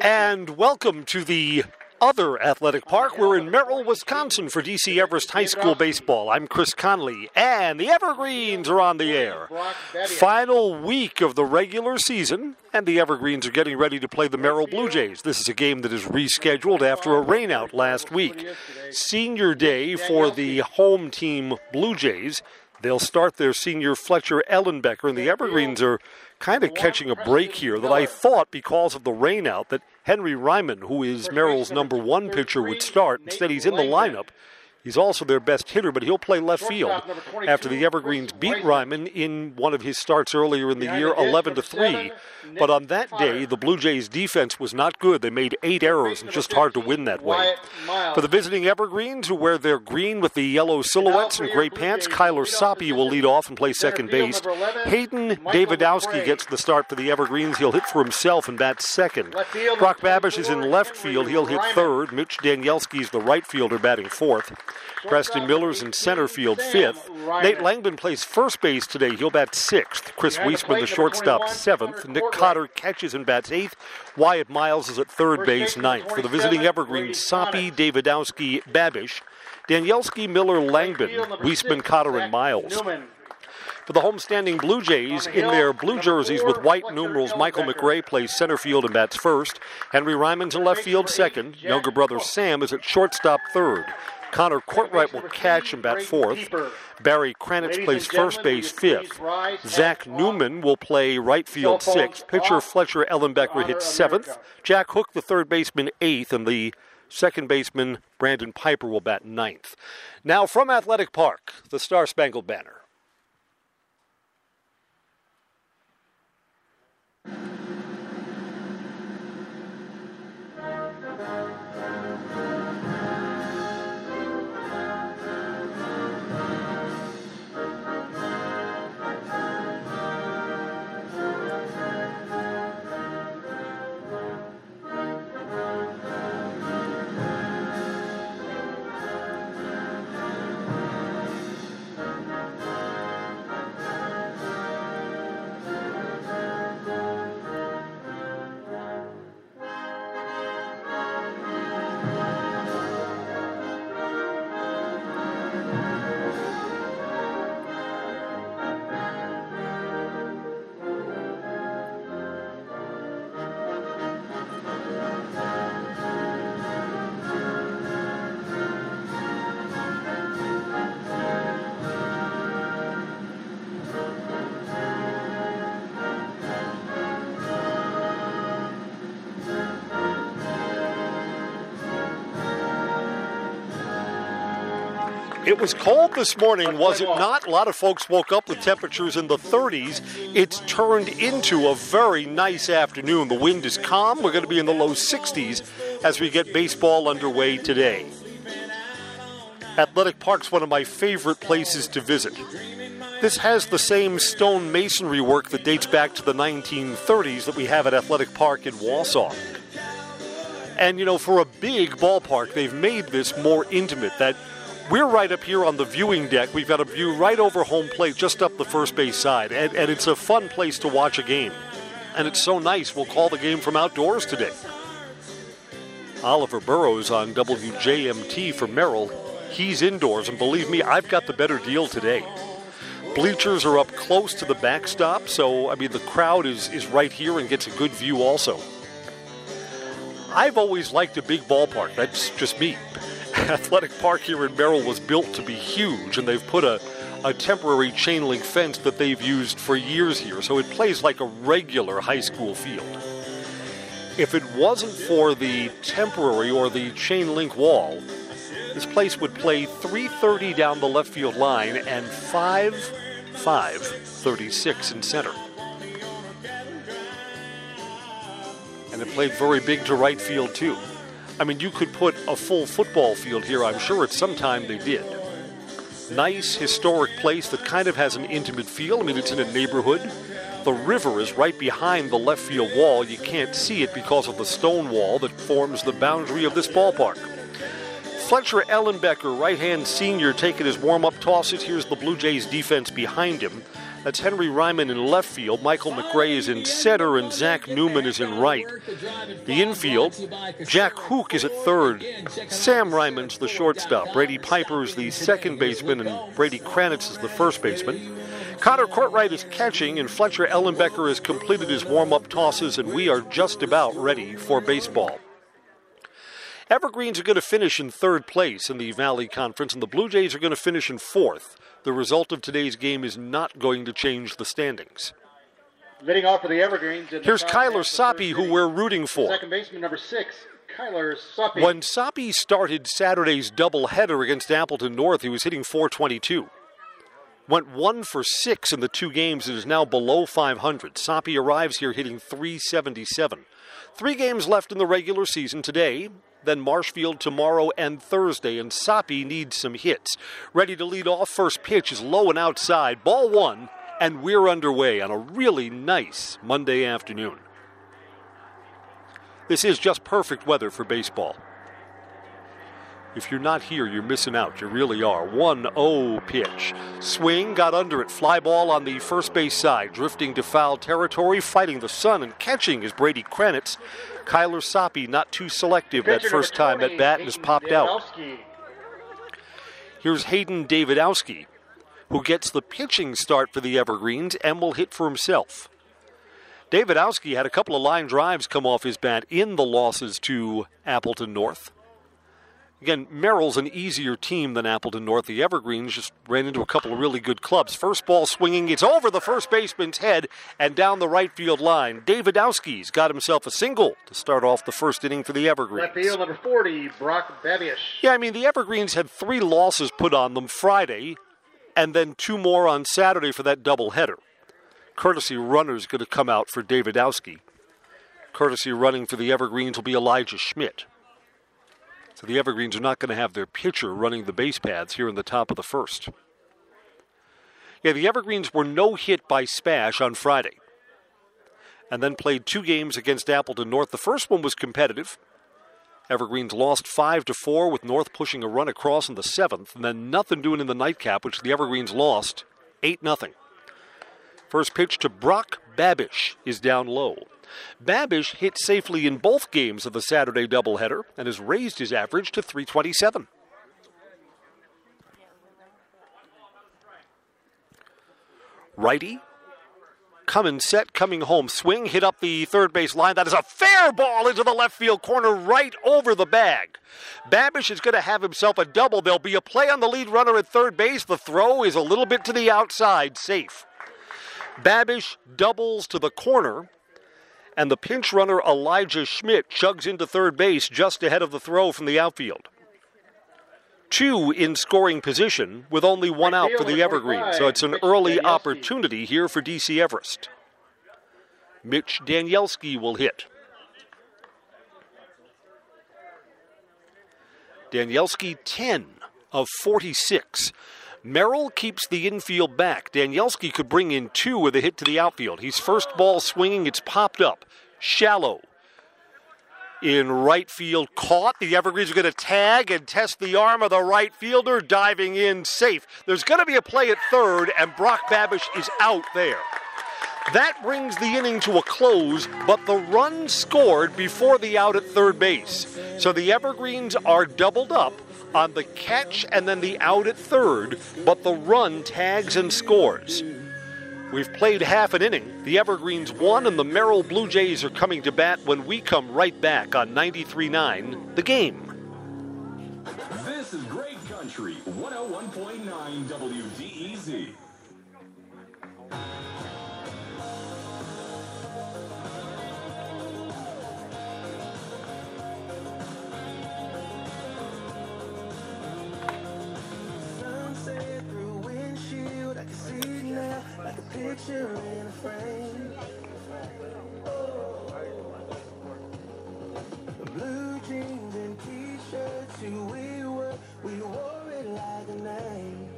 And welcome to the other Athletic Park. We're in Merrill, Wisconsin for D.C. Everest High School Baseball. I'm Chris Conley, and the Evergreens are on the air. Final week of the regular season, and the Evergreens are getting ready to play the Merrill Blue Jays. This is a game that is rescheduled after a rainout last week. Senior day for the home team Blue Jays. They'll start their senior Fletcher Ellenbecker, and the Evergreens are kind of catching a break here that I thought, because of the rainout, that Henry Ryman, who is Merrill's number one pitcher, would start. Instead, he's in the lineup. He's also their best hitter, but he'll play left field after the Evergreens beat Ryman in one of his starts earlier in the year, 11-3. But on that day, the Blue Jays' defense was not good. They made 8 errors, and just hard to win that way. For the visiting Evergreens, who wear their green with the yellow silhouettes and gray pants, Kyler Soppy will lead off and play second base. Hayden Davidowski gets the start for the Evergreens. He'll hit for himself and bat second. Brock Babish is in left field. He'll hit third. Mitch Danielski's the right fielder, batting fourth. Preston Miller's in center field, fifth. Nate Langdon plays first base today. He'll bat sixth. Chris Weisman, the shortstop, seventh. Nick Cotter catches and bats eighth. Wyatt Miles is at third base, ninth. For the visiting Evergreens, Soppy, Davidowski, Babish, Danielski, Miller, Langdon, Weisman, Cotter, and Miles. For the homestanding Blue Jays, in their blue jerseys with white numerals, Michael McRae plays center field and bats first. Henry Ryman's in left field, second. Younger brother Sam is at shortstop, third. Connor Courtright will catch and bat fourth. Barry Kranitz plays first base, fifth. Zach Newman will play right field, sixth. Pitcher Fletcher Ellenbecker hits seventh. Jack Hook, the third baseman, eighth. And the second baseman, Brandon Piper, will bat ninth. Now from Athletic Park, the Star Spangled Banner. It was cold this morning, was it not? A lot of folks woke up with temperatures in the 30s. It's turned into a very nice afternoon. The wind is calm. We're going to be in the low 60s as we get baseball underway today. Athletic Park's one of my favorite places to visit. This has the same stone masonry work that dates back to the 1930s that we have at Athletic Park in Walsall. And, you know, for a big ballpark, they've made this more intimate. That we're right up here on the viewing deck. We've got a view right over home plate, just up the first base side. And it's a fun place to watch a game. And it's so nice, we'll call the game from outdoors today. Oliver Burrows on WJMT for Merrill. He's indoors, and believe me, I've got the better deal today. Bleachers are up close to the backstop, so, I mean, the crowd is right here and gets a good view also. I've always liked a big ballpark. That's just me. Athletic Park here in Merrill was built to be huge, and they've put a temporary chain link fence that they've used for years here, so it plays like a regular high school field. If it wasn't for the temporary or the chain link wall, this place would play 330 down the left field line and 536 in center. And it played very big to right field, too. I mean, you could put a full football field here. I'm sure at some time they did. Nice, historic place that kind of has an intimate feel. I mean, it's in a neighborhood. The river is right behind the left field wall. You can't see it because of the stone wall that forms the boundary of this ballpark. Fletcher Ellenbecker, right-hand senior, taking his warm-up tosses. Here's the Blue Jays defense behind him. That's Henry Ryman in left field. Michael McRae is in center, and Zach Newman is in right. The infield, Jack Hook is at third. Sam Ryman's the shortstop. Brady Piper is the second baseman, and Brady Kranitz is the first baseman. Connor Courtright is catching, and Fletcher Ellenbecker has completed his warm-up tosses, and we are just about ready for baseball. Evergreens are going to finish in third place in the Valley Conference, and the Blue Jays are going to finish in fourth. The result of today's game is not going to change the standings. Leading off for the Evergreens. Here's Kyler Soppy, who we're rooting for. Second baseman, number 6, Kyler Soppy. When Soppy started Saturday's doubleheader against Appleton North, he was hitting .422. Went 1-for-6 in the two games and is now below .500. Soppy arrives here hitting .377. 3 games left in the regular season today, then Marshfield tomorrow and Thursday, and Soppy needs some hits. Ready to lead off, first pitch is low and outside, ball one, and we're underway on a really nice Monday afternoon. This is just perfect weather for baseball. If you're not here, you're missing out. You really are. 1-0 pitch. Swing, got under it. Fly ball on the first base side. Drifting to foul territory, fighting the sun, and catching is Brady Kranitz. Kyler Soppy not too selective that first time at bat and has popped out. Here's Hayden Davidowski, who gets the pitching start for the Evergreens and will hit for himself. Davidowski had a couple of line drives come off his bat in the losses to Appleton North. Again, Merrill's an easier team than Appleton North. The Evergreens just ran into a couple of really good clubs. First ball swinging. It's over the first baseman's head and down the right field line. Davidowski's got himself a single to start off the first inning for the Evergreens. Left field, number 40, Brock Babish. Yeah, I mean, the Evergreens had 3 losses put on them Friday and then 2 more on Saturday for that doubleheader. Courtesy runner's going to come out for Davidowski. Courtesy running for the Evergreens will be Elijah Schmidt. So the Evergreens are not going to have their pitcher running the base paths here in the top of the first. Yeah, the Evergreens were no hit by Spash on Friday and then played 2 games against Appleton North. The first one was competitive. Evergreens lost 5-4 with North pushing a run across in the 7th and then nothing doing in the nightcap, which the Evergreens lost 8-0. First pitch to Brock Babish is down low. Babish hit safely in both games of the Saturday doubleheader and has raised his average to .327. Righty, come and set, coming home. Swing, hit up the third base line. That is a fair ball into the left field corner right over the bag. Babish is going to have himself a double. There'll be a play on the lead runner at third base. The throw is a little bit to the outside, safe. Babish doubles to the corner, and the pinch runner Elijah Schmidt chugs into third base just ahead of the throw from the outfield. 2 in scoring position with only 1 out for the Evergreen, so it's an early opportunity here for D.C. Everest. Mitch Danielski will hit. Danielski 10 of 46. Merrill keeps the infield back. Danielski could bring in 2 with a hit to the outfield. He's first ball swinging. It's popped up. Shallow. In right field, caught. The Evergreens are going to tag and test the arm of the right fielder. Diving in, safe. There's going to be a play at third, and Brock Babish is out there. That brings the inning to a close, but the run scored before the out at third base. So the Evergreens are doubled up on the catch and then the out at third, but the run tags and scores. We've played half an inning. The Evergreens won, and the Merrill Blue Jays are coming to bat when we come right back on 93.9 The Game. This is Great Country, 101.9 WDEZ. Picture in a frame. The blue jeans and t-shirts who we wore it like a name.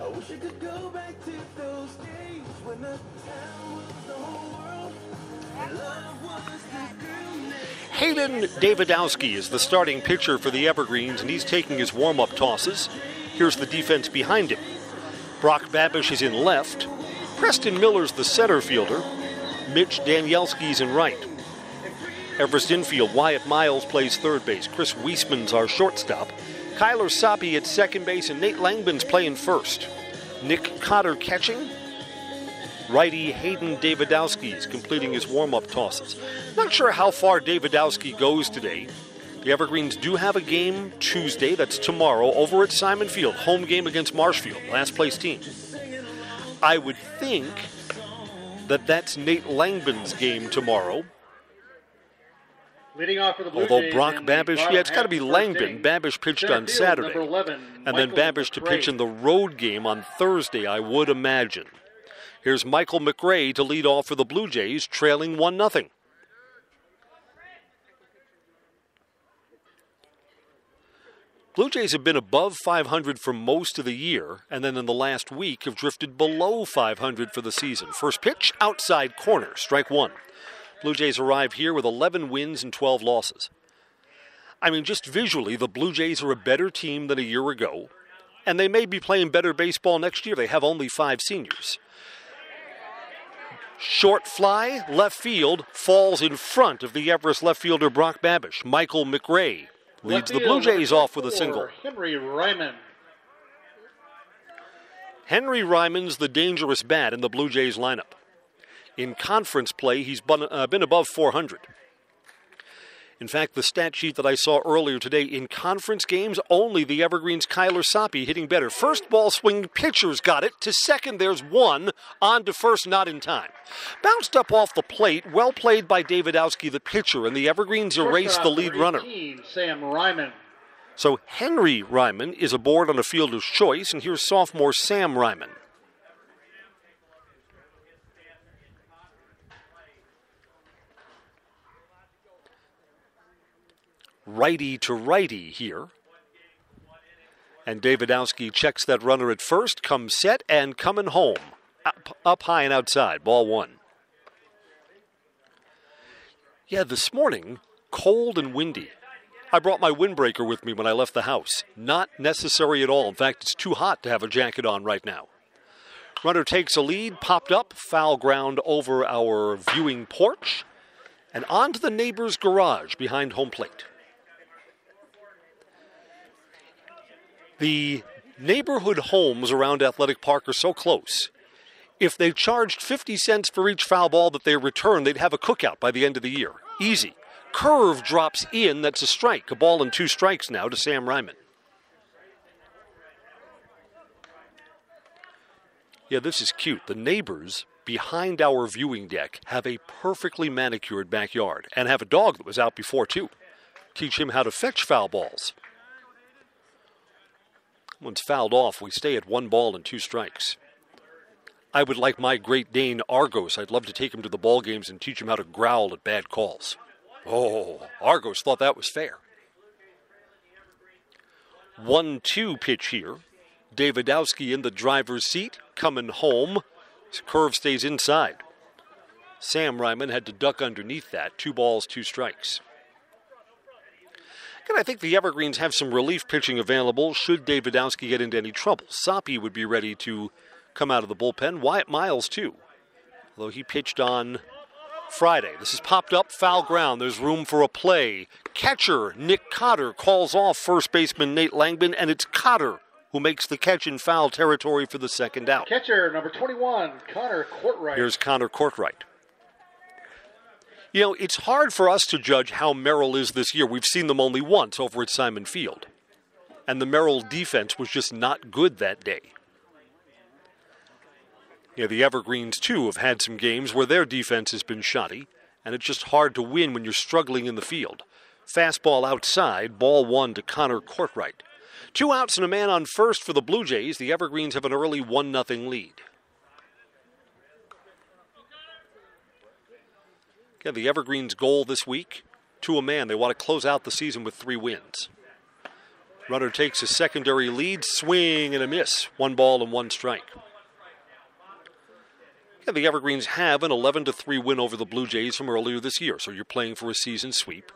I wish I could go back to those days when the town was the whole world. Love was the girl next. Hayden Davidowski is the starting pitcher for the Evergreens, and he's taking his warm-up tosses. Here's the defense behind him. Brock Babish is in left. Preston Miller's the center fielder. Mitch Danielski's in right. Everest infield, Wyatt Miles plays third base. Chris Weisman's our shortstop. Kyler Soppy at second base, and Nate Langbin's playing first. Nick Cotter catching. Righty Hayden Davidowski is completing his warm-up tosses. Not sure how far Davidowski goes today. The Evergreens do have a game Tuesday, that's tomorrow, over at Simon Field. Home game against Marshfield, last place team. I would think that that's Nate Langbin's game tomorrow. Leading off for the Blue Although Jays Brock Babish, yeah, it's got to be Langbin. Babish pitched on Saturday. 11, and Michael then Babish McRae to pitch in the road game on Thursday, I would imagine. Here's Michael McRae to lead off for the Blue Jays, trailing 1-0. Blue Jays have been above 500 for most of the year, and then in the last week have drifted below 500 for the season. First pitch, outside corner, strike one. Blue Jays arrive here with 11 wins and 12 losses. I mean, just visually, the Blue Jays are a better team than a year ago, and they may be playing better baseball next year. They have only 5 seniors. Short fly, left field, falls in front of the Everest left fielder Brock Babish. Michael McRae leads the Blue Jays off with a single. Henry Ryman. Henry Ryman's the dangerous bat in the Blue Jays lineup. In conference play, he's been above 400. In fact, the stat sheet that I saw earlier today, in conference games, only the Evergreens' Kyler Soppy hitting better. First ball swing, pitcher's got it. To second, there's one. On to first, not in time. Bounced up off the plate. Well played by Davidowski, the pitcher, and the Evergreens erase the lead runner. Sam Ryman. So Henry Ryman is aboard on a fielder's choice, and here's sophomore Sam Ryman. Righty to righty here. And Davidowski checks that runner at first, comes set, and coming home. Up high and outside, ball one. Yeah, this morning, cold and windy. I brought my windbreaker with me when I left the house. Not necessary at all. In fact, it's too hot to have a jacket on right now. Runner takes a lead, popped up, foul ground over our viewing porch, and onto the neighbor's garage behind home plate. The neighborhood homes around Athletic Park are so close. If they charged 50 cents for each foul ball that they return, they'd have a cookout by the end of the year. Easy. Curve drops in. That's a strike. A ball and 2 strikes now to Sam Ryman. Yeah, this is cute. The neighbors behind our viewing deck have a perfectly manicured backyard and have a dog that was out before, too. Teach him how to fetch foul balls. One's fouled off. We stay at 1 ball and 2 strikes. I would like my Great Dane Argos. I'd love to take him to the ball games and teach him how to growl at bad calls. Oh, Argos thought that was fair. 1-2 pitch here. Davidowski in the driver's seat, coming home. His curve stays inside. Sam Ryman had to duck underneath that. 2 balls, 2 strikes. And I think the Evergreens have some relief pitching available should Davidowski get into any trouble. Soppy would be ready to come out of the bullpen. Wyatt Miles, too, although he pitched on Friday. This is popped up, foul ground. There's room for a play. Catcher Nick Cotter calls off first baseman Nate Langbin, and it's Cotter who makes the catch in foul territory for the second out. Catcher number 21, Connor Courtright. Here's Connor Courtright. You know, it's hard for us to judge how Merrill is this year. We've seen them only once over at Simon Field. And the Merrill defense was just not good that day. Yeah, the Evergreens, too, have had some games where their defense has been shoddy, and it's just hard to win when you're struggling in the field. Fastball outside, ball 1 to Connor Courtright. 2 outs and a man on first for the Blue Jays. The Evergreens have an early 1-0 lead. Yeah, the Evergreens' goal this week, to a man, they want to close out the season with 3 wins. Runner takes a secondary lead, swing and a miss. 1 ball and 1 strike. Yeah, the Evergreens have an 11-3 win over the Blue Jays from earlier this year, so you're playing for a season sweep.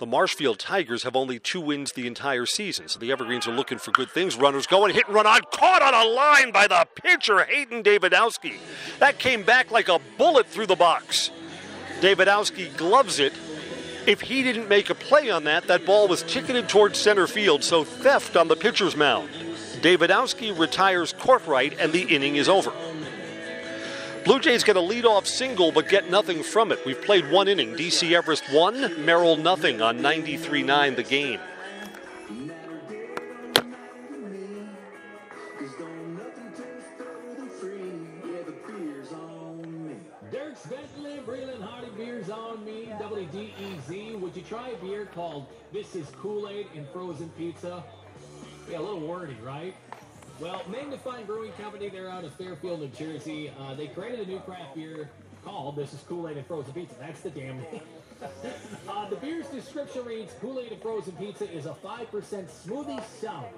The Marshfield Tigers have only 2 wins the entire season, so the Evergreens are looking for good things. Runners going, hit and run on, caught on a line by the pitcher, Hayden Davidowski. That came back like a bullet through the box. Davidowski gloves it. If he didn't make a play on that, that ball was ticketed towards center field, so theft on the pitcher's mound. Davidowski retires Courtright, and the inning is over. Blue Jays get a leadoff single but get nothing from it. We've played 1 inning. D.C. Everest 1, Merrill nothing on 93-9 the game. WDEZ, would you try a beer called This Is Kool-Aid and Frozen Pizza? Yeah, a little wordy, right? Well, Magnifying Brewing Company, they're out of Fairfield, New Jersey. They created a new craft beer called This Is Kool-Aid and Frozen Pizza. That's the damn thing. The beer's description reads, Kool-Aid and Frozen Pizza is a 5% smoothie sour.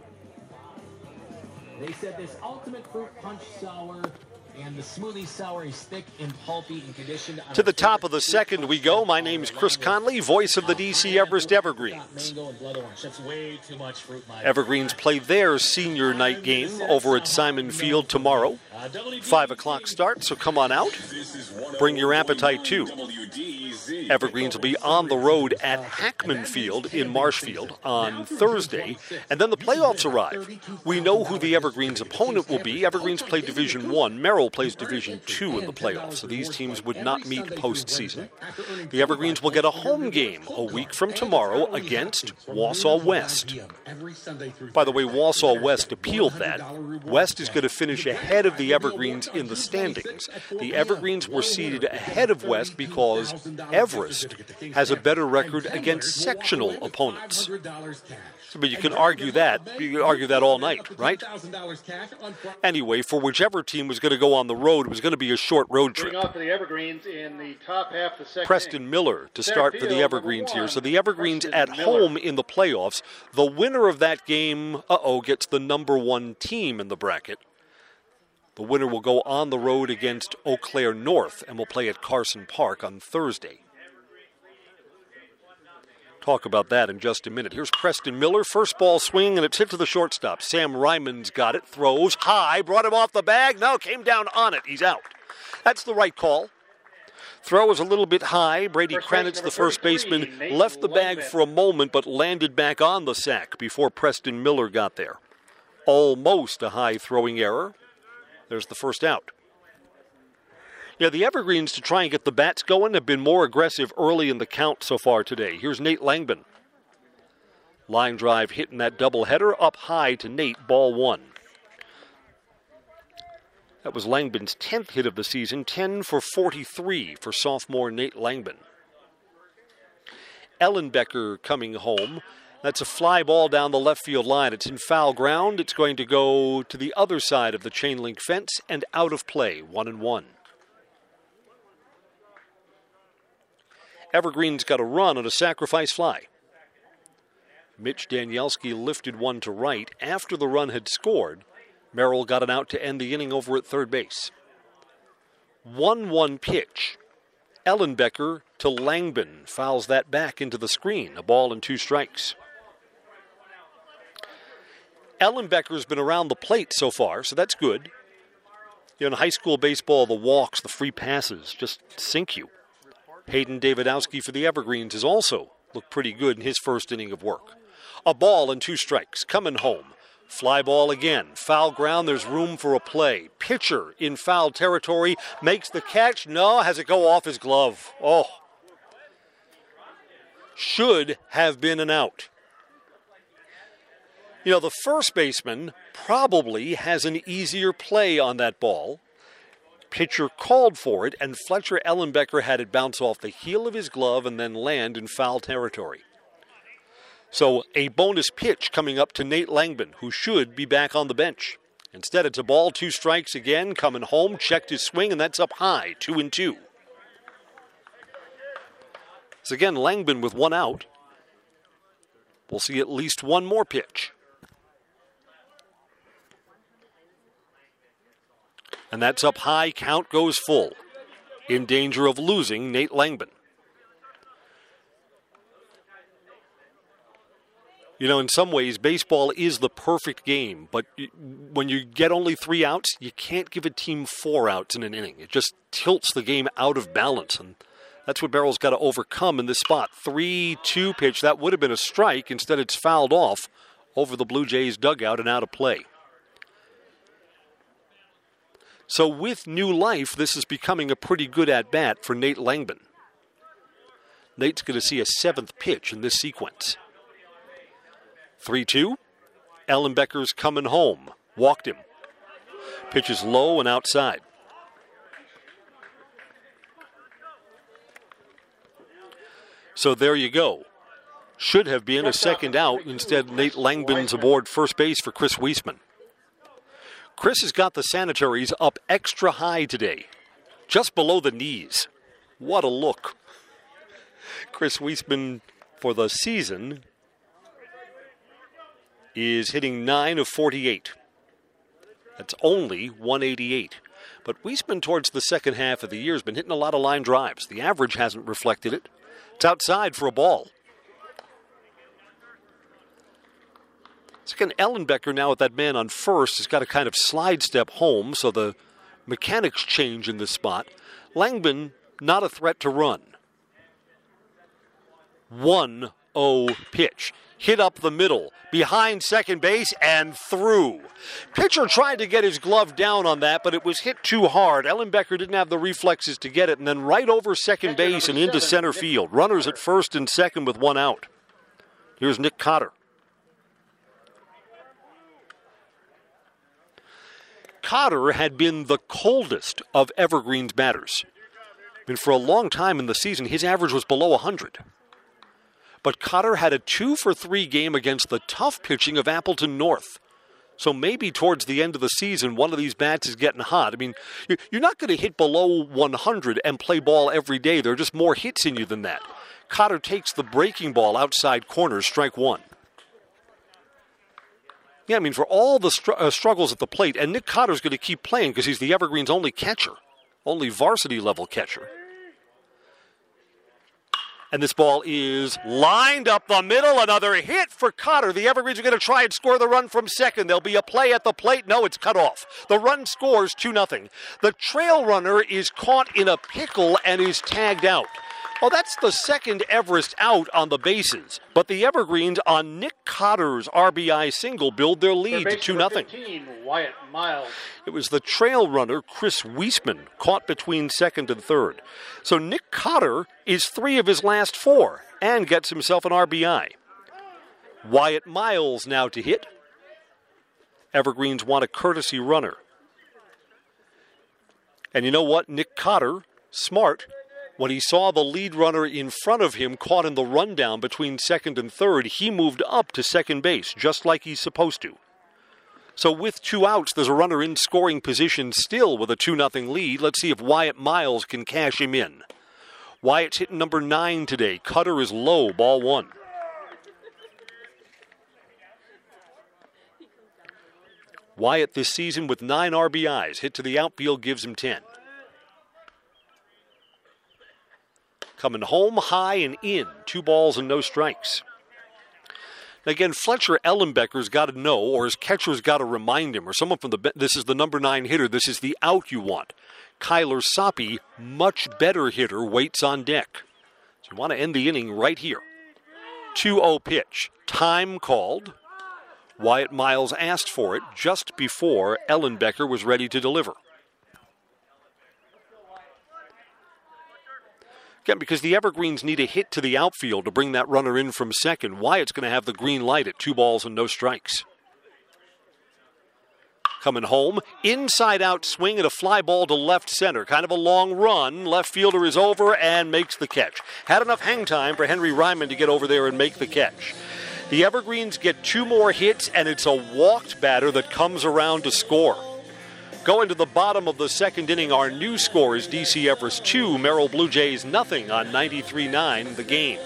They said this ultimate fruit punch sour, and the smoothie sour is thick and pulpy and conditioned. To the top of the second we go. My name's Chris Conley, voice of the D.C. Everest Evergreens. Evergreens play their senior night game over at Simon Field tomorrow. 5 o'clock start, so come on out. Bring your appetite, too. Evergreens will be on the road at Hackman Field in Marshfield on Thursday, and then the playoffs arrive. We know who the Evergreens' opponent will be. Evergreens play Division I. Merrill plays Division II in the playoffs, so these teams would not meet postseason. The Evergreens will get a home game a week from tomorrow against Wausau West. By the way, Wausau West appealed that. West is going to finish ahead of the Evergreens in the standings. The Evergreens were seeded ahead of West because Everest has a better record against sectional opponents. But you can argue that. You can argue that all night, right? Anyway, for whichever team was going to go on the road, it was going to be a short road trip. Preston Miller to start for the Evergreens here. So the Evergreens at home in the playoffs. The winner of that game, gets the number 1 team in the bracket. The winner will go on the road against Eau Claire North and will play at Carson Park on Thursday. Talk about that in just a minute. Here's Preston Miller. First ball swing, and it's hit to the shortstop. Sam Ryman's got it. Throws high. Brought him off the bag. Now came down on it. He's out. That's the right call. Throw is a little bit high. Brady Kranitz, the first baseman, left the bag for a moment but landed back on the sack before Preston Miller got there. Almost a high throwing error. There's the first out. Yeah, the Evergreens, to try and get the bats going, have been more aggressive early in the count so far today. Here's Nate Langbin. Line drive hitting that doubleheader up high to Nate, ball 1. That was Langbin's 10th hit of the season, 10 for 43 for sophomore Nate Langbin. Ellenbecker coming home. That's a fly ball down the left field line. It's in foul ground. It's going to go to the other side of the chain link fence and out of play, 1-1. Evergreen's got a run on a sacrifice fly. Mitch Danielski lifted one to right. After the run had scored, Merrill got an out to end the inning over at third base. 1-1 pitch. Ellenbecker to Langbin. Fouls that back into the screen. A ball and 2 strikes. Ellenbecker's been around the plate so far, so that's good. You know, in high school baseball, the walks, the free passes just sink you. Hayden Davidowski for the Evergreens has also looked pretty good in his first inning of work. A ball and 2 strikes. Coming home. Fly ball again. Foul ground. There's room for a play. Pitcher in foul territory. Makes the catch. No, has it go off his glove. Oh. Should have been an out. You know, the first baseman probably has an easier play on that ball. Pitcher called for it, and Fletcher Ellenbecker had it bounce off the heel of his glove and then land in foul territory. So a bonus pitch coming up to Nate Langbin, who should be back on the bench. Instead, it's a ball, 2 strikes again, coming home, checked his swing, and that's up high, 2-2. So again, Langbin with 1 out. We'll see at least 1 more pitch. And that's up high. Count goes full. In danger of losing Nate Langbin. You know, in some ways, baseball is the perfect game, but when you get only 3 outs, you can't give a team 4 outs in an inning. It just tilts the game out of balance, and that's what Merrill's got to overcome in this spot. 3-2 pitch. That would have been a strike. Instead, it's fouled off over the Blue Jays' dugout and out of play. So with new life, this is becoming a pretty good at-bat for Nate Langbon. Nate's going to see a 7th pitch in this sequence. 3-2. Ellenbecker's coming home. Walked him. Pitch is low and outside. So there you go. Should have been a 2nd out. Instead, Nate Langbon's aboard first base for Chris Weisman. Chris has got the sanitaries up extra high today, just below the knees. What a look. Chris Weisman for the season is hitting 9 of 48. That's only 188. But Weisman towards the second half of the year has been hitting a lot of line drives. The average hasn't reflected it. It's outside for a ball. Second, Ellenbecker now with that man on first has got to kind of slide step home, so the mechanics change in this spot. Langbon not a threat to run. 1-0 pitch. Hit up the middle, behind second base, and through. Pitcher tried to get his glove down on that, but it was hit too hard. Ellenbecker didn't have the reflexes to get it, and then right over second base and into center field. Runners at first and second with 1 out. Here's Nick Cotter. Cotter had been the coldest of Evergreen's batters. And for a long time in the season, his average was below 100. But Cotter had a 2-for-3 game against the tough pitching of Appleton North. So maybe towards the end of the season, one of these bats is getting hot. I mean, you're not going to hit below 100 and play ball every day. There are just more hits in you than that. Cotter takes the breaking ball outside corner, strike 1. Yeah, I mean, for all the struggles at the plate, and Nick Cotter's going to keep playing because he's the Evergreen's only catcher, only varsity-level catcher. And this ball is lined up the middle. Another hit for Cotter. The Evergreens are going to try and score the run from second. There'll be a play at the plate. No, it's cut off. The run scores 2-0. The trail runner is caught in a pickle and is tagged out. Well, that's the second Everest out on the bases. But the Evergreens on Nick Cotter's RBI single build their lead to 2-0. 15, Wyatt Miles. It was the trail runner, Chris Weisman, caught between second and third. So Nick Cotter is 3 of his last 4 and gets himself an RBI. Wyatt Miles now to hit. Evergreens want a courtesy runner. And you know what? Nick Cotter, smart. When he saw the lead runner in front of him caught in the rundown between second and third, he moved up to second base, just like he's supposed to. So with 2 outs, there's a runner in scoring position still with a 2-0 lead. Let's see if Wyatt Miles can cash him in. Wyatt's hitting number 9 today. Cotter is low, ball 1. Wyatt this season with 9 RBIs. Hit to the outfield gives him 10. Coming home, high and in. 2 balls and no strikes. And again, Fletcher Ellenbecker's got to know, or his catcher's got to remind him, or someone from the, this is the number 9 hitter, this is the out you want. Kyler Soppy, much better hitter, waits on deck. So you want to end the inning right here. 2-0 pitch. Time called. Wyatt Miles asked for it just before Ellenbecker was ready to deliver. Again, because the Evergreens need a hit to the outfield to bring that runner in from second. Wyatt's going to have the green light at 2 balls and no strikes. Coming home, inside out swing and a fly ball to left center. Kind of a long run. Left fielder is over and makes the catch. Had enough hang time for Henry Ryman to get over there and make the catch. The Evergreens get 2 more hits, and it's a walked batter that comes around to score. Going to the bottom of the second inning, our new score is D.C. Everest 2, Merrill Blue Jays 0 on 93.9 The Game.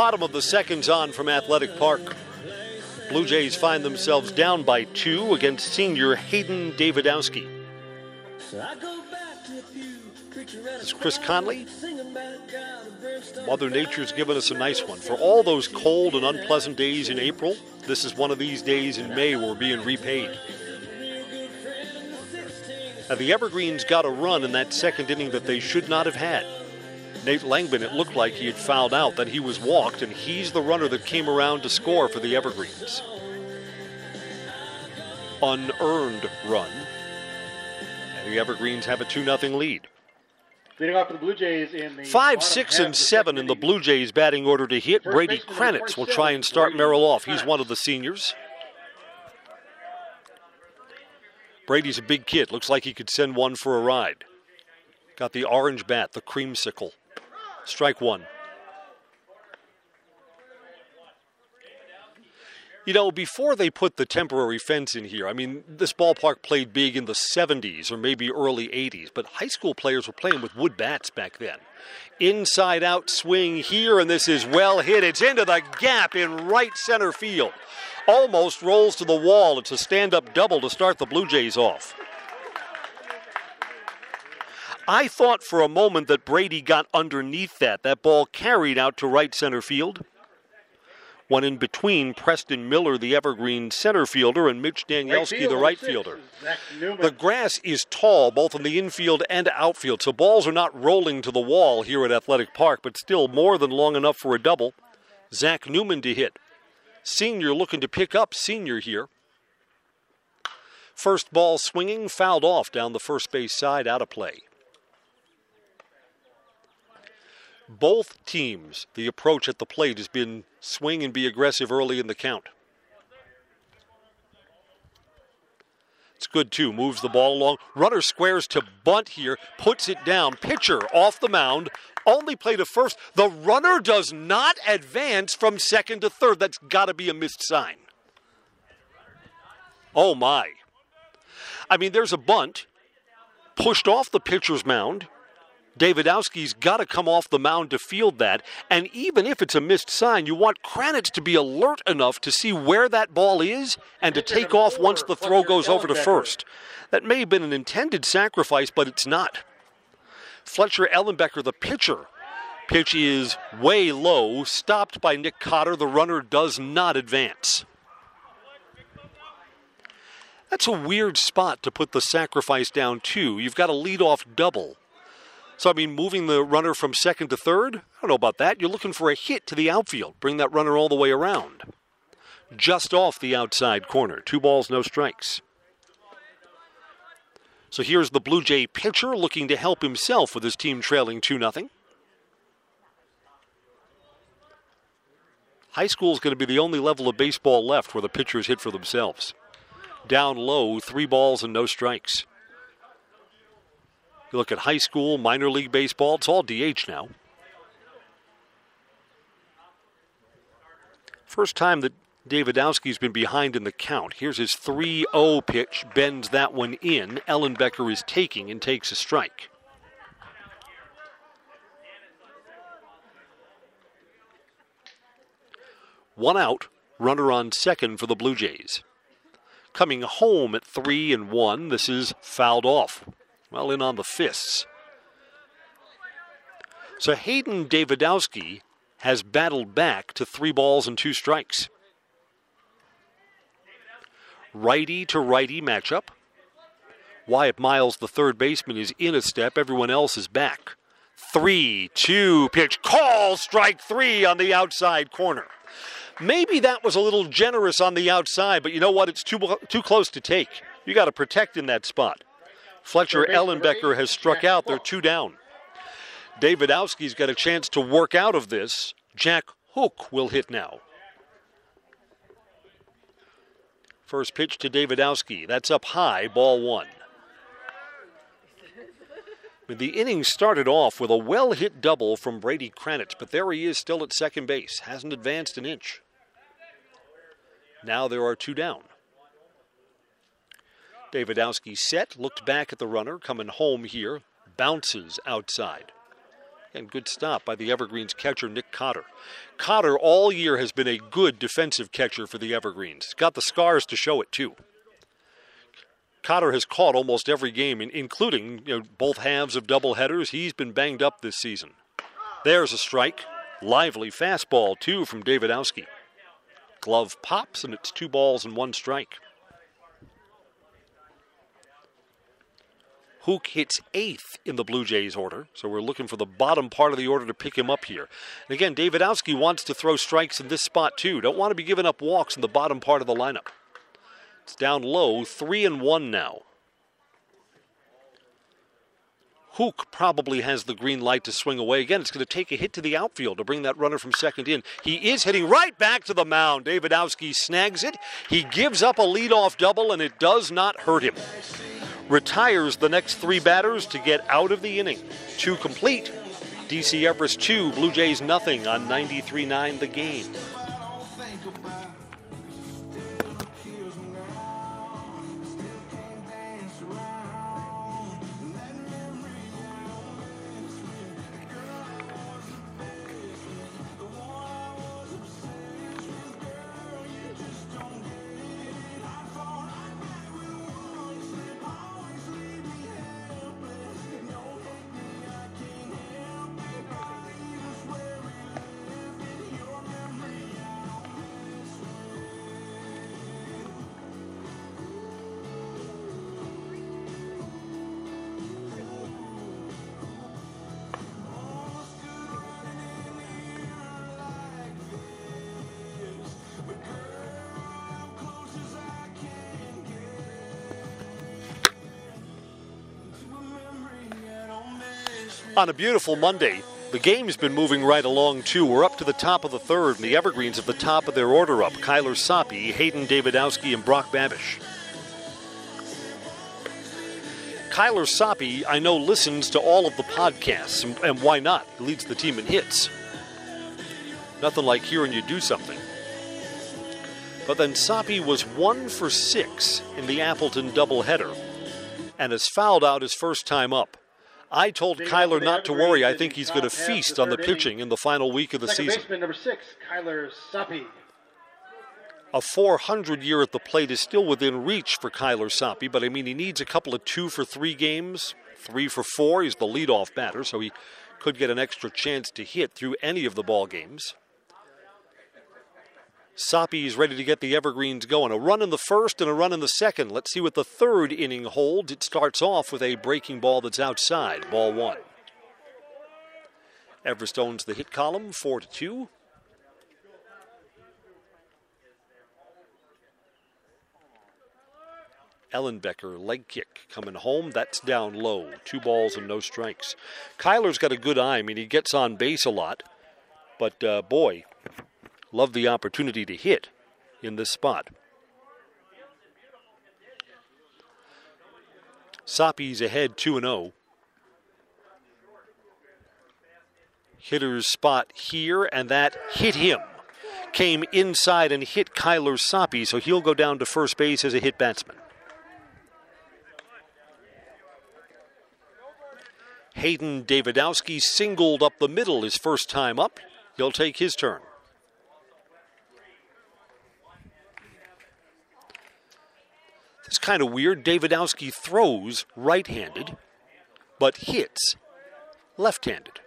Bottom of the second's on from Athletic Park. Blue Jays find themselves down by 2 against senior Hayden Davidowski. This is Chris Conley. Mother Nature's given us a nice one. For all those cold and unpleasant days in April, this is one of these days in May we're being repaid. Now the Evergreens got a run in that second inning that they should not have had. Nate Langman, it looked like he had fouled out, that he was walked, and he's the runner that came around to score for the Evergreens. Unearned run. And the Evergreens have a 2-0 lead. Leading off for the Blue Jays in the 5, 6, and 7 in the Blue Jays batting order to hit. Brady Kranitz will try and start Merrill off. He's one of the seniors. Brady's a big kid. Looks like he could send one for a ride. Got the orange bat, the creamsicle. Strike one. You know, before they put the temporary fence in here, I mean, this ballpark played big in the 70s or maybe early 80s, but high school players were playing with wood bats back then. Inside out swing here, and this is well hit. It's into the gap in right center field. Almost rolls to the wall. It's a stand-up double to start the Blue Jays off. I thought for a moment that Brady got underneath that. That ball carried out to right center field. One in between Preston Miller, the Evergreen center fielder, and Mitch Danielski, the right fielder. The grass is tall, both in the infield and outfield, so balls are not rolling to the wall here at Athletic Park, but still more than long enough for a double. Zach Newman to hit. Senior looking to pick up senior here. First ball swinging, fouled off down the first base side, out of play. Both teams, the approach at the plate has been swing and be aggressive early in the count. It's good, too. Moves the ball along. Runner squares to bunt here. Puts it down. Pitcher off the mound. Only play to first. The runner does not advance from second to third. That's got to be a missed sign. Oh, my. I mean, there's a bunt. Pushed off the pitcher's mound. Davidowski's got to come off the mound to field that, and even if it's a missed sign, you want Kranitz to be alert enough to see where that ball is and to take off once the throw goes over to first. That may have been an intended sacrifice, but it's not. Fletcher Ellenbecker, the pitcher. Pitch is way low, stopped by Nick Cotter. The runner does not advance. That's a weird spot to put the sacrifice down to. You've got a leadoff double. So, I mean, moving the runner from second to third, I don't know about that. You're looking for a hit to the outfield. Bring that runner all the way around. Just off the outside corner. 2 balls, no strikes. So here's the Blue Jay pitcher looking to help himself with his team trailing 2-0. High school is going to be the only level of baseball left where the pitchers hit for themselves. Down low, 3 balls and no strikes. You look at high school, minor league baseball, it's all DH now. First time that Davidowski's been behind in the count. Here's his 3-0 pitch, bends that one in. Ellenbecker is taking and takes a strike. One out, runner on second for the Blue Jays. Coming home at 3-1, this is fouled off. Well, in on the fists. So Hayden Davidowski has battled back to 3 balls and 2 strikes. Righty to righty matchup. Wyatt Miles, the third baseman, is in a step. Everyone else is back. 3-2 pitch. Call strike 3 on the outside corner. Maybe that was a little generous on the outside, but you know what? It's too close to take. You got to protect in that spot. Fletcher Ellenbecker has struck out. They're 2 down. Davidowski's got a chance to work out of this. Jack Hook will hit now. First pitch to Davidowski. That's up high, ball 1. The inning started off with a well-hit double from Brady Kranitz, but there he is still at second base. Hasn't advanced an inch. Now there are 2 down. Davidowski set, looked back at the runner, coming home here, bounces outside. And good stop by the Evergreens catcher, Nick Cotter. Cotter all year has been a good defensive catcher for the Evergreens. He's got the scars to show it, too. Cotter has caught almost every game, including both halves of doubleheaders. He's been banged up this season. There's a strike. Lively fastball, too, from Davidowski. Glove pops, and it's 2 balls and 1 strike. Hook hits 8th in the Blue Jays order, so we're looking for the bottom part of the order to pick him up here. And again, Davidowski wants to throw strikes in this spot, too. Don't want to be giving up walks in the bottom part of the lineup. It's down low, 3-1 now. Hook probably has the green light to swing away. Again, it's going to take a hit to the outfield to bring that runner from second in. He is hitting right back to the mound. Davidowski snags it. He gives up a leadoff double, and it does not hurt him. Retires the next 3 batters to get out of the inning. 2 complete. D.C. Everest 2, Blue Jays nothing on 93.9 The Game. On a beautiful Monday, the game's been moving right along, too. We're up to the top of the third, and the Evergreens at the top of their order up. Kyler Soppy, Hayden Davidowski, and Brock Babish. Kyler Soppy, I know, listens to all of the podcasts, and why not? He leads the team in hits. Nothing like hearing you do something. But then Soppy was 1 for 6 in the Appleton doubleheader and has fouled out his first time up. I told Kyler not to worry. I think he's going to feast on the pitching in the final week of the season. Second baseman, number 6, Kyler Soppy. A 400 year at the plate is still within reach for Kyler Soppy, but I mean, he needs a couple of 2 for 3 games, 3 for 4. He's the leadoff batter, so he could get an extra chance to hit through any of the ball games. Soppy is ready to get the Evergreens going. A run in the first and a run in the second. Let's see what the third inning holds. It starts off with a breaking ball that's outside. Ball 1. Everest owns the hit column, 4-2. Ellenbecker, leg kick, coming home. That's down low. 2 balls and no strikes. Kyler's got a good eye. I mean, he gets on base a lot. But, boy... Love the opportunity to hit in this spot. Soppy's ahead 2-0. Hitter's spot here, and that hit him. Came inside and hit Kyler Soppy, so he'll go down to first base as a hit batsman. Hayden Davidowski singled up the middle his first time up. He'll take his turn. It's kind of weird. Davidowski throws right-handed, but hits left-handed.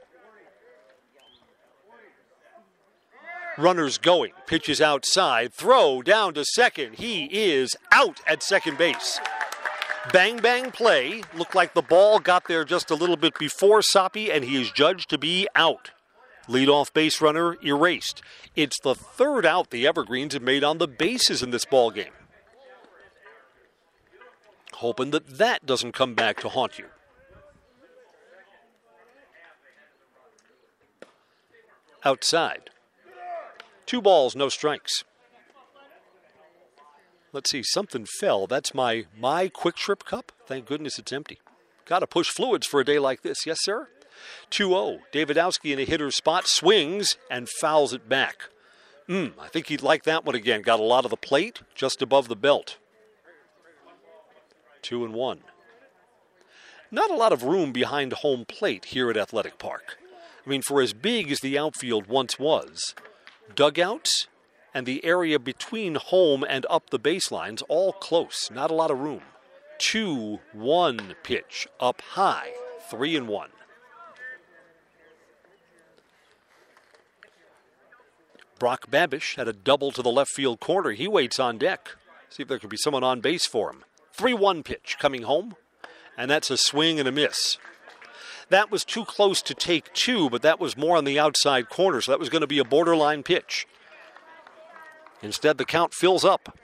Runner's going. Pitches outside. Throw down to second. He is out at second base. Bang, bang play. Looked like the ball got there just a little bit before Soppy, and he is judged to be out. Leadoff base runner erased. It's the third out the Evergreens have made on the bases in this ball game. Hoping that that doesn't come back to haunt you. Outside. 2 balls, no strikes. Let's see, something fell. That's my Quick Trip cup. Thank goodness it's empty. Got to push fluids for a day like this. Yes, sir? 2-0. Davidowski in a hitter's spot swings and fouls it back. I think he'd like that one again. Got a lot of the plate just above the belt. 2-1. Not a lot of room behind home plate here at Athletic Park. I mean, for as big as the outfield once was, dugouts and the area between home and up the baselines all close, not a lot of room. 2-1 pitch up high, 3-1. Brock Babish had a double to the left field corner. He waits on deck. See if there could be someone on base for him. 3-1 pitch coming home, and that's a swing and a miss. That was too close to take two, but that was more on the outside corner, so that was going to be a borderline pitch. Instead, the count fills up.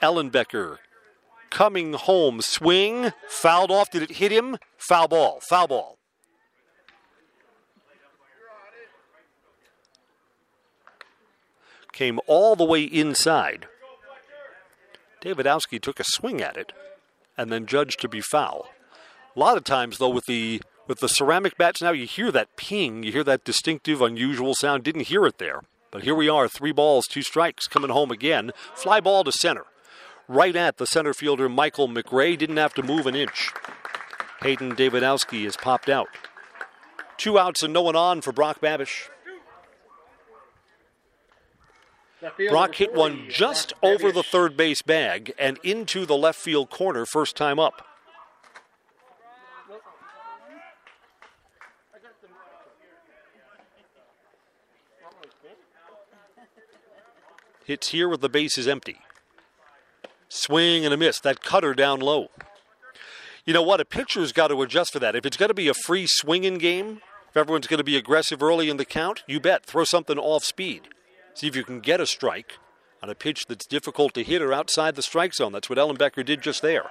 Ellenbecker coming home, swing, fouled off. Did it hit him? Foul ball, foul ball. Came all the way inside. Davidowski took a swing at it and then judged to be foul. A lot of times, though, with the ceramic bats now, you hear that ping. You hear that distinctive, unusual sound. Didn't hear it there. But here we are, 3 balls, 2 strikes, coming home again. Fly ball to center. Right at the center fielder, Michael McRae. Didn't have to move an inch. Hayden Davidowski has popped out. 2 outs and no one on for Brock Babish. Brock hit one just over the third base bag and into the left field corner first time up. Hits here with the bases empty. Swing and a miss. That cutter down low. You know what? A pitcher's got to adjust for that. If it's going to be a free swinging game, if everyone's going to be aggressive early in the count, you bet. Throw something off speed. See if you can get a strike on a pitch that's difficult to hit or outside the strike zone. That's what Ellenbecker did just there.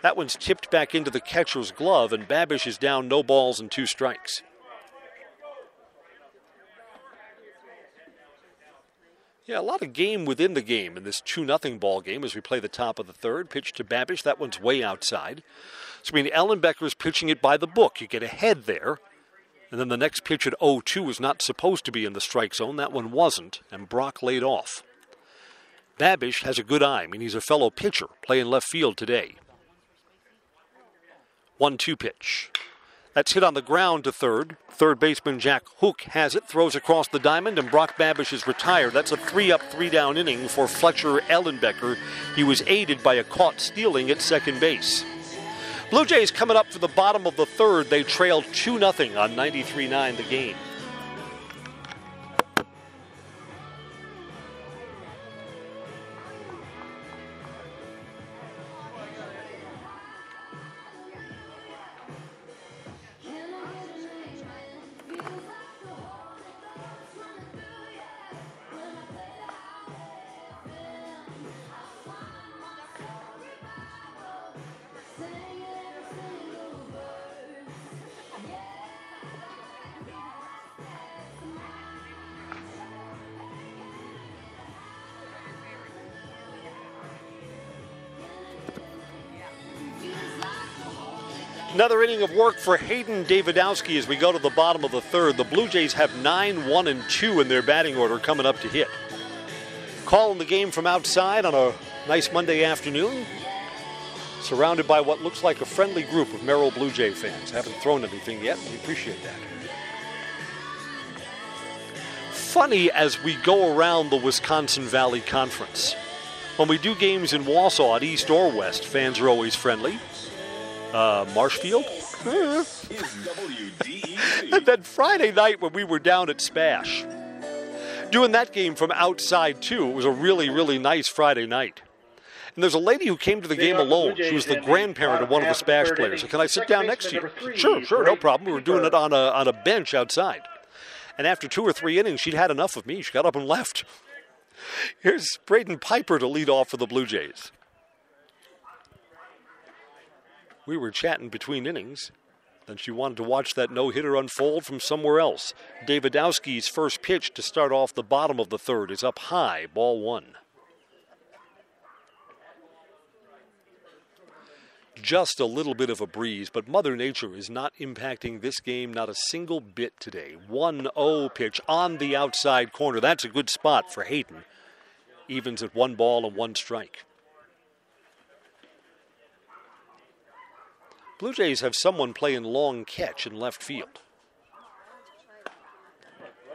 That one's tipped back into the catcher's glove, and Babish is down 0 balls and 2 strikes. Yeah, a lot of game within the game in this 2-0 ball game as we play the top of the third. Pitch to Babish. That one's way outside. So, I mean, Ellenbecker's pitching it by the book. You get ahead there. And then the next pitch at 0-2 was not supposed to be in the strike zone. That one wasn't, and Brock laid off. Babish has a good eye. I mean, he's a fellow pitcher playing left field today. 1-2 pitch. That's hit on the ground to third. Third baseman Jack Hook has it, throws across the diamond, and Brock Babish is retired. That's a 3-up, 3-down inning for Fletcher Ellenbecker. He was aided by a caught stealing at second base. Blue Jays coming up for the bottom of the third. They trail 2-0 on 93.9 the game. Another inning of work for Hayden Davidowski as we go to the bottom of the third. The Blue Jays have 9, 1, and 2 in their batting order coming up to hit. Calling the game from outside on a nice Monday afternoon. Surrounded by what looks like a friendly group of Merrill Blue Jay fans. Haven't thrown anything yet. We appreciate that. Funny as we go around the Wisconsin Valley Conference. When we do games in Walsall at East or West, fans are always friendly. Marshfield? And then Friday night when we were down at Spash, doing that game from outside too, it was a really, really nice Friday night. And there's a lady who came to the game alone. She was the grandparent of one of the Spash players. So, can I sit down next to you? Sure, sure, no problem. We were doing it on a bench outside. And after 2 or 3 innings, she'd had enough of me. She got up and left. Here's Braden Piper to lead off for the Blue Jays. We were chatting between innings, then she wanted to watch that no-hitter unfold from somewhere else. Davidowski's first pitch to start off the bottom of the third is up high, ball 1. Just a little bit of a breeze, but Mother Nature is not impacting this game, not a single bit today. 1-0 pitch on the outside corner. That's a good spot for Hayden. Evens at 1 ball and 1 strike. Blue Jays have someone playing long catch in left field.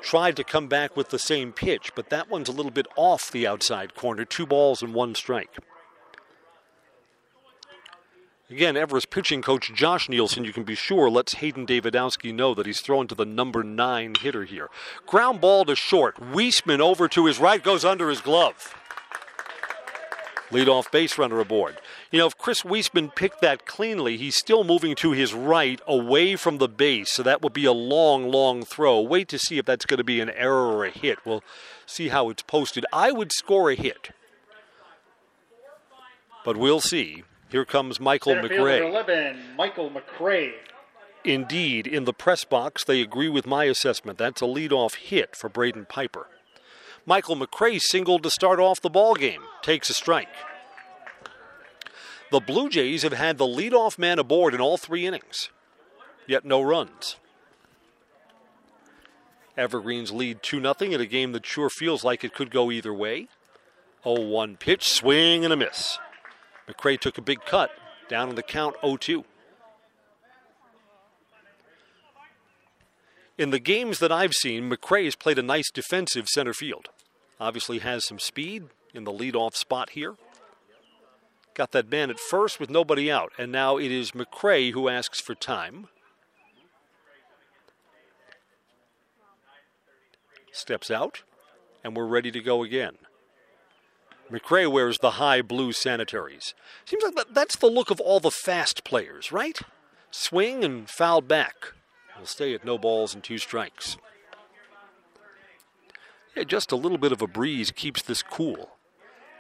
Tried to come back with the same pitch, but that one's a little bit off the outside corner. 2 balls and 1 strike. Again, Everest pitching coach Josh Nielsen, you can be sure, lets Hayden Davidowski know that he's throwing to the number 9 hitter here. Ground ball to short. Wiesman over to his right, goes under his glove. Leadoff base runner aboard. You know, if Chris Wiesman picked that cleanly, he's still moving to his right away from the base, so that would be a long, long throw. Wait to see if that's going to be an error or a hit. We'll see how it's posted. I would score a hit, but we'll see. Here comes Michael McRae. 11, Michael McRae. Indeed, in the press box, they agree with my assessment. That's a leadoff hit for Braden Piper. Michael McRae singled to start off the ball game. Takes a strike. The Blue Jays have had the leadoff man aboard in all 3 innings, yet no runs. Evergreens lead 2-0 in a game that sure feels like it could go either way. 0-1 pitch, swing and a miss. McRae took a big cut, down in the count 0-2. In the games that I've seen, McRae has played a nice defensive center field. Obviously has some speed in the leadoff spot here. Got that man at first with nobody out, and now it is McRae who asks for time. Steps out, and we're ready to go again. McRae wears the high blue sanitaries. Seems like that's the look of all the fast players, right? Swing and fouled back. We'll stay at 0 balls and 2 strikes. Yeah, just a little bit of a breeze keeps this cool.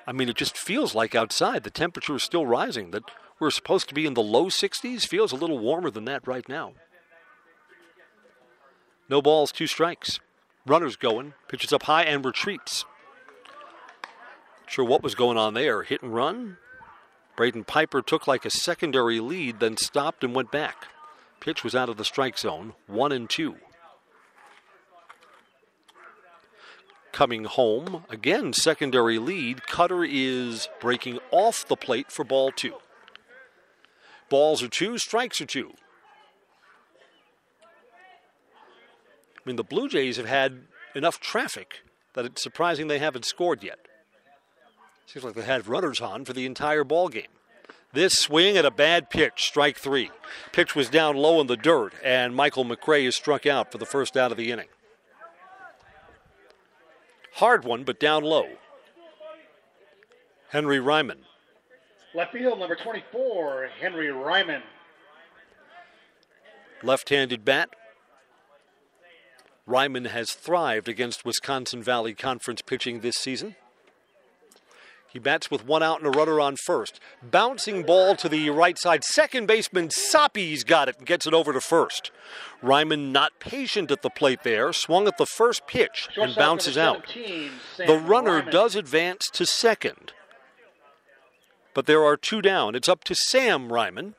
I mean, it just feels like outside the temperature is still rising, that we're supposed to be in the low 60s. Feels a little warmer than that right now. 0 balls, 2 strikes. Runner's going, pitches up high and retreats. Sure what was going on there. Hit and run. Braden Piper took like a secondary lead, then stopped and went back. Pitch was out of the strike zone. 1-2. Coming home. Again, secondary lead. Cutter is breaking off the plate for ball 2. Balls are 2, strikes are 2. I mean, the Blue Jays have had enough traffic that it's surprising they haven't scored yet. Seems like they had runners on for the entire ball game. This swing at a bad pitch, strike 3. Pitch was down low in the dirt, and Michael McRae is struck out for the first out of the inning. Hard one, but down low. Henry Ryman. Left field, number 24, Henry Ryman. Left-handed bat. Ryman has thrived against Wisconsin Valley Conference pitching this season. He bats with 1 out and a runner on first. Bouncing ball to the right side. Second baseman Soppy's got it and gets it over to first. Ryman not patient at the plate there. Swung at the first pitch and bounces out. The runner does advance to second. But there are 2 down. It's up to Sam Ryman.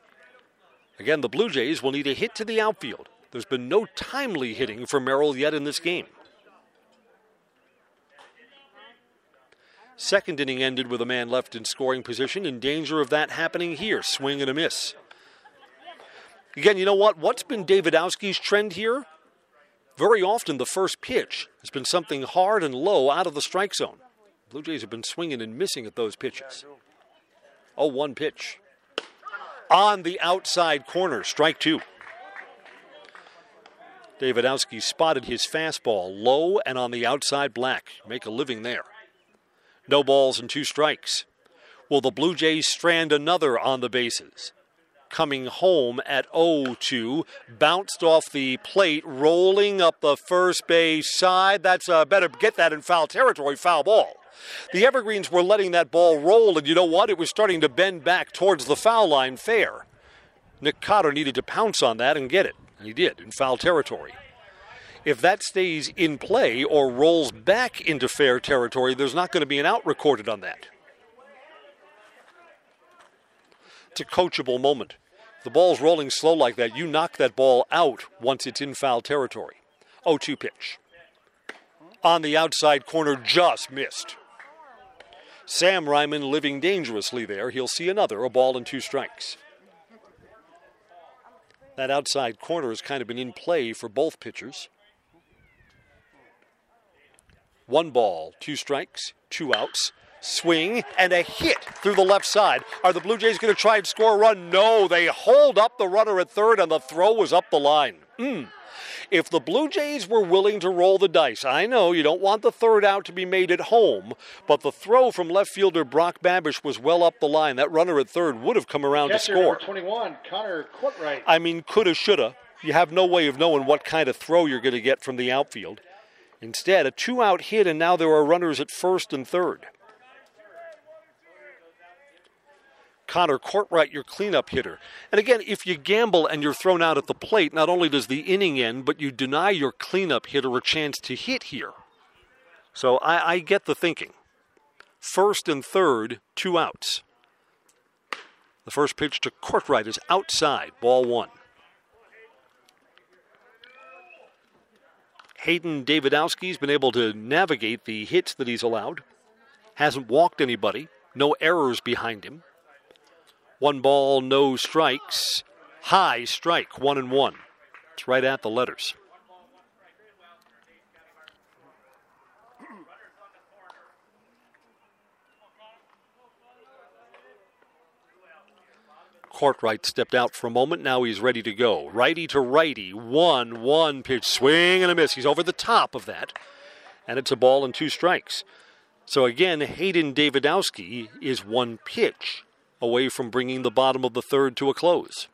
Again, the Blue Jays will need a hit to the outfield. There's been no timely hitting for Merrill yet in this game. Second inning ended with a man left in scoring position. In danger of that happening here. Swing and a miss. Again, you know what? What's been Davidowski's trend here? Very often the first pitch has been something hard and low out of the strike zone. Blue Jays have been swinging and missing at those pitches. 0-1 pitch. On the outside corner. Strike 2. Davidowski spotted his fastball low and on the outside black. Make a living there. 0 balls and 2 strikes. Will the Blue Jays strand another on the bases? Coming home at 0-2. Bounced off the plate, rolling up the first base side. That's better get that in foul territory, foul ball. The Evergreens were letting that ball roll, and you know what? It was starting to bend back towards the foul line fair. Nick Cotter needed to pounce on that and get it, and he did, in foul territory. If that stays in play or rolls back into fair territory, there's not going to be an out recorded on that. It's a coachable moment. If the ball's rolling slow like that, you knock that ball out once it's in foul territory. 0-2 pitch. On the outside corner, just missed. Sam Ryman living dangerously there. He'll see another, 1 ball and 2 strikes. That outside corner has kind of been in play for both pitchers. One ball, two strikes, two outs. Swing and a hit through the left side. Are the Blue Jays going to try and score a run? No, they hold up the runner at third, and the throw was up the line. If the Blue Jays were willing to roll the dice, I know you don't want the third out to be made at home, but the throw from left fielder Brock Babish was well up the line. That runner at third would have come around to score. Catcher number 21, Connor Courtright. I mean, coulda, shoulda. You have no way of knowing what kind of throw you're going to get from the outfield. Instead, a two-out hit, and now there are runners at first and third. Connor Courtright, your cleanup hitter. And again, if you gamble and you're thrown out at the plate, not only does the inning end, but you deny your cleanup hitter a chance to hit here. So I get the thinking. First and third, two outs. The first pitch to Courtright is outside, ball one. Hayden Davidowski's been able to navigate the hits that he's allowed. Hasn't walked anybody. No errors behind him. One ball, no strikes. High strike, 1-1. It's right at the letters. Courtright stepped out for a moment. Now he's ready to go. Righty to righty, 1-1 pitch. Swing and a miss. He's over the top of that. And it's a ball and two strikes. So again, Hayden Davidowski is one pitch away from bringing the bottom of the third to a close.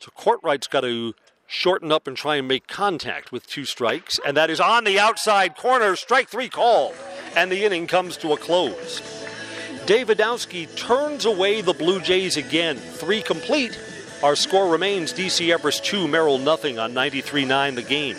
So Courtright's got to shorten up and try and make contact with two strikes, and that is on the outside corner, strike three called, and the inning comes to a close. Davidowski turns away the Blue Jays again. Three complete. Our score remains D.C. Everest 2, Merrill nothing on 93.9 The Game.